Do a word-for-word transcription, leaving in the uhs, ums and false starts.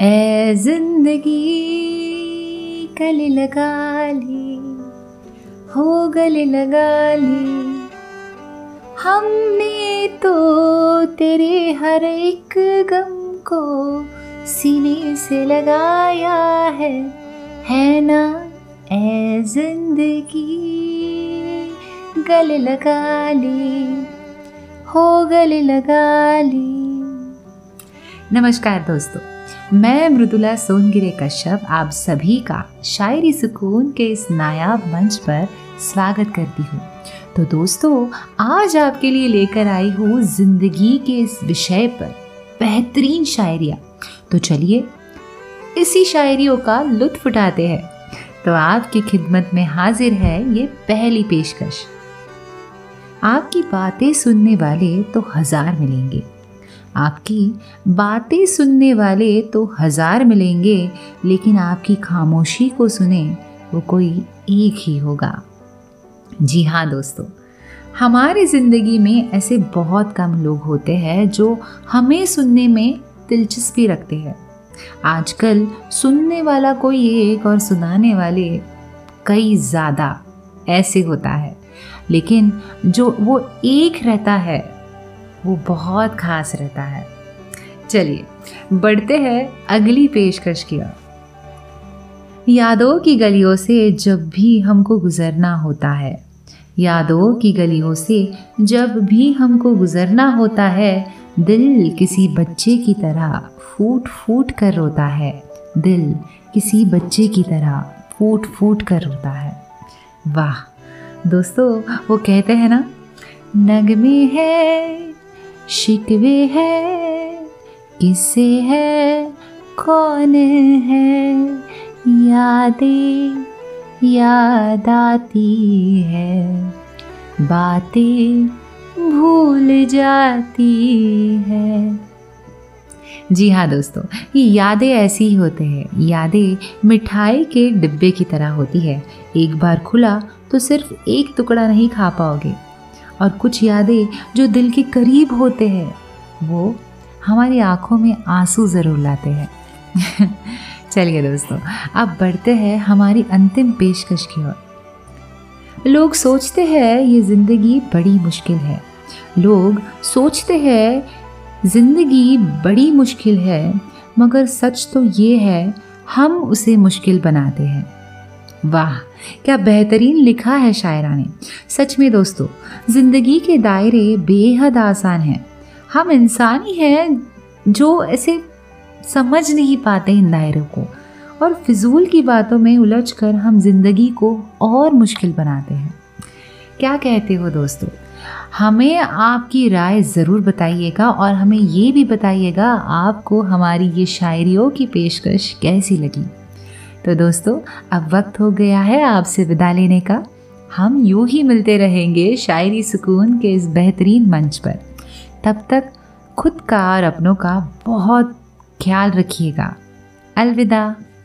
ऐ जिंदगी गले लगा ली हो गले लगा ली, हमने तो तेरे हर एक गम को सीने से लगाया है, है ना। ऐ जिंदगी गले लगा ली हो गले लगा ली। नमस्कार दोस्तों, मैं मृदुला सोनगिरे कश्यप आप सभी का शायरी सुकून के इस नायाब मंच पर स्वागत करती हूँ। तो दोस्तों, आज आपके लिए लेकर आई हूँ जिंदगी के इस विषय पर बेहतरीन शायरियाँ। तो चलिए इसी शायरियों का लुत्फ उठाते हैं। तो आपकी खिदमत में हाजिर है ये पहली पेशकश। आपकी बातें सुनने वाले तो हज़ार मिलेंगे, आपकी बातें सुनने वाले तो हज़ार मिलेंगे, लेकिन आपकी खामोशी को सुने वो कोई एक ही होगा। जी हाँ दोस्तों, हमारी ज़िंदगी में ऐसे बहुत कम लोग होते हैं जो हमें सुनने में दिलचस्पी रखते हैं। आजकल सुनने वाला कोई एक और सुनाने वाले कई ज़्यादा ऐसे होता है, लेकिन जो वो एक रहता है वो बहुत खास रहता है। चलिए बढ़ते हैं अगली पेशकश की ओर। यादों की गलियों से जब भी हमको गुजरना होता है, यादों की गलियों से जब भी हमको गुजरना होता है, दिल किसी बच्चे की तरह फूट फूट कर रोता है, दिल किसी बच्चे की तरह फूट फूट कर रोता है। वाह दोस्तों, वो कहते हैं ना, नगमे है शिकवे है किसे है कौन है, यादें याद आती है बातें भूल जाती है। जी हाँ दोस्तों, ये यादें ऐसी ही होते हैं। यादें मिठाई के डिब्बे की तरह होती है, एक बार खुला तो सिर्फ एक टुकड़ा नहीं खा पाओगे। और कुछ यादें जो दिल के करीब होते हैं वो हमारी आँखों में आंसू ज़रूर लाते हैं। चलिए दोस्तों, अब बढ़ते हैं हमारी अंतिम पेशकश की ओर। लोग सोचते हैं ये ज़िंदगी बड़ी मुश्किल है, लोग सोचते हैं ज़िंदगी बड़ी मुश्किल है, मगर सच तो ये है हम उसे मुश्किल बनाते हैं। वाह, क्या बेहतरीन लिखा है शायरा ने। सच में दोस्तों, ज़िंदगी के दायरे बेहद आसान हैं। हम इंसान ही हैं जो ऐसे समझ नहीं पाते इन दायरों को, और फिजूल की बातों में उलझकर हम ज़िंदगी को और मुश्किल बनाते हैं। क्या कहते हो दोस्तों, हमें आपकी राय ज़रूर बताइएगा, और हमें ये भी बताइएगा आपको हमारी ये शायरियों की पेशकश कैसी लगी। तो दोस्तों, अब वक्त हो गया है आपसे विदा लेने का। हम यूं ही मिलते रहेंगे शायरी सुकून के इस बेहतरीन मंच पर। तब तक खुद का और अपनों का बहुत ख्याल रखिएगा। अलविदा।